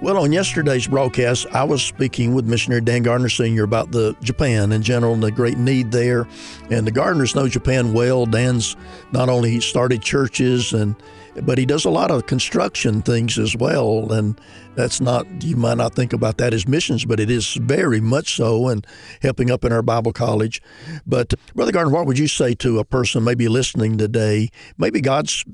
Well, on yesterday's broadcast, I was speaking with missionary Dan Gardner Senior about Japan in general and the great need there. And the Gardners know Japan well. Dan's not only started churches but he does a lot of construction things as well, and you might not think about that as missions, but it is very much so, and helping up in our Bible college. But Brother Gardner, what would you say to a person maybe listening today? Maybe God's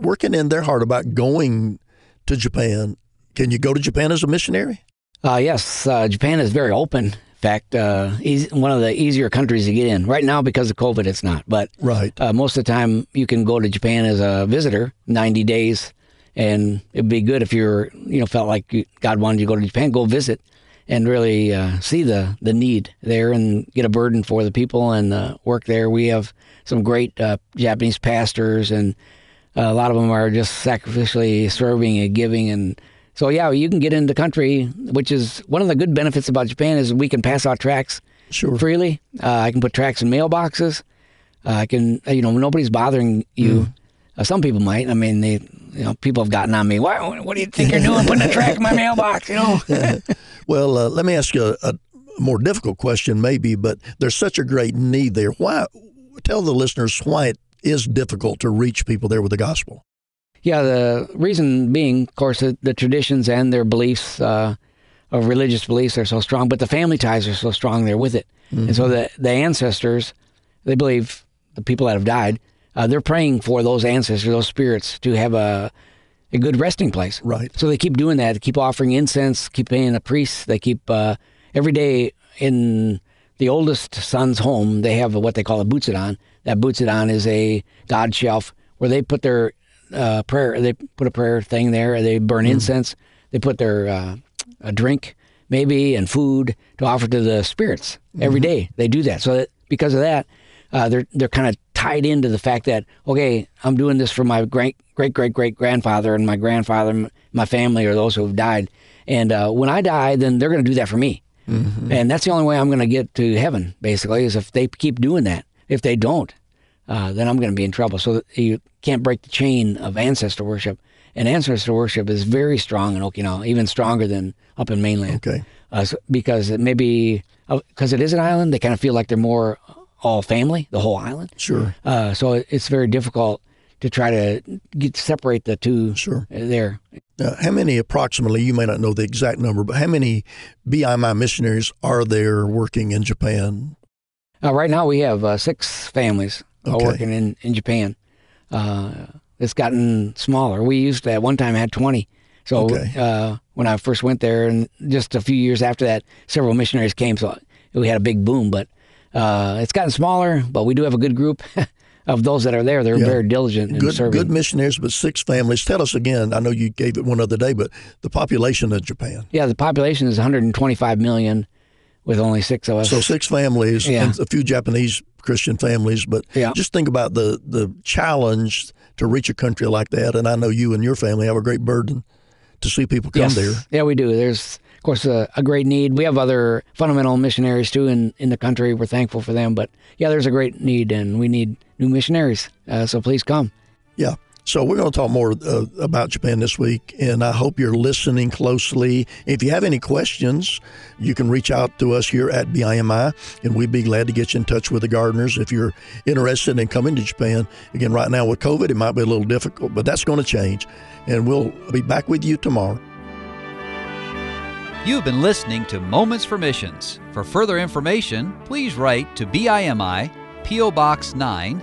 working in their heart about going to Japan. Can you go to Japan as a missionary? Yes, Japan is very open. In fact, one of the easier countries to get in. Right now, because of COVID, it's not. But right. Most of the time, you can go to Japan as a visitor, 90 days, and it'd be good if you felt like God wanted you to go to Japan, go visit, and really see the need there and get a burden for the people and the work there. We have some great Japanese pastors, and a lot of them are just sacrificially serving and giving and. So, yeah, you can get into the country, which is one of the good benefits about Japan is we can pass out tracts freely. I can put tracts in mailboxes. I can, nobody's bothering you. Mm. Some people might. I mean, people have gotten on me. What do you think you're doing putting a tract in my mailbox, Well, let me ask you a more difficult question maybe, but there's such a great need there. Why? Tell the listeners why it is difficult to reach people there with the gospel. Yeah, the reason being, of course, the traditions and their beliefs, of religious beliefs, are so strong, but the family ties are so strong there with it. Mm-hmm. And so the ancestors, they believe, the people that have died, they're praying for those ancestors, those spirits, to have a good resting place. Right. So they keep doing that. They keep offering incense, keep paying a priest. They keep, every day in the oldest son's home, they have what they call a butsudan. That butsudan is a god shelf where they put their... prayer. They put a prayer thing there. They burn incense. They put their a drink maybe and food to offer to the spirits every day. They do that. So that, because of that, they're kind of tied into the fact that, okay, I'm doing this for my great grandfather, and my grandfather, and my family, or those who have died. And when I die, then they're going to do that for me. Mm-hmm. And that's the only way I'm going to get to heaven, basically, is if they keep doing that. If they don't, then I'm going to be in trouble. So you can't break the chain of ancestor worship. And ancestor worship is very strong in Okinawa, even stronger than up in mainland. Okay. Because it is an island, they kind of feel like they're more all family, the whole island. Sure. So it's very difficult to try to separate the two there. How many approximately, you may not know the exact number, but how many BIMI missionaries are there working in Japan? Right now we have 6 families. Okay. Working in Japan. It's gotten smaller. We used to at one time had 20. So when I first went there, and just a few years after that, several missionaries came. So we had a big boom, but it's gotten smaller, but we do have a good group of those that are there. They're very diligent in serving. Good missionaries, but 6 families. Tell us again, I know you gave it one other day, but the population of Japan. Yeah, the population is 125 million with only 6 of us. So 6 families and a few Japanese Christian families, but just think about the challenge to reach a country like that. And I know you and your family have a great burden to see people come there. Yeah, we do. There's, of course, a great need. We have other fundamental missionaries, too, in the country. We're thankful for them. But, there's a great need, and we need new missionaries. So please come. Yeah. So we're going to talk more about Japan this week, and I hope you're listening closely. If you have any questions, you can reach out to us here at BIMI, and we'd be glad to get you in touch with the Gardners if you're interested in coming to Japan. Again, right now with COVID, it might be a little difficult, but that's going to change, and we'll be back with you tomorrow. You've been listening to Moments for Missions. For further information, please write to BIMI, P.O. Box 9,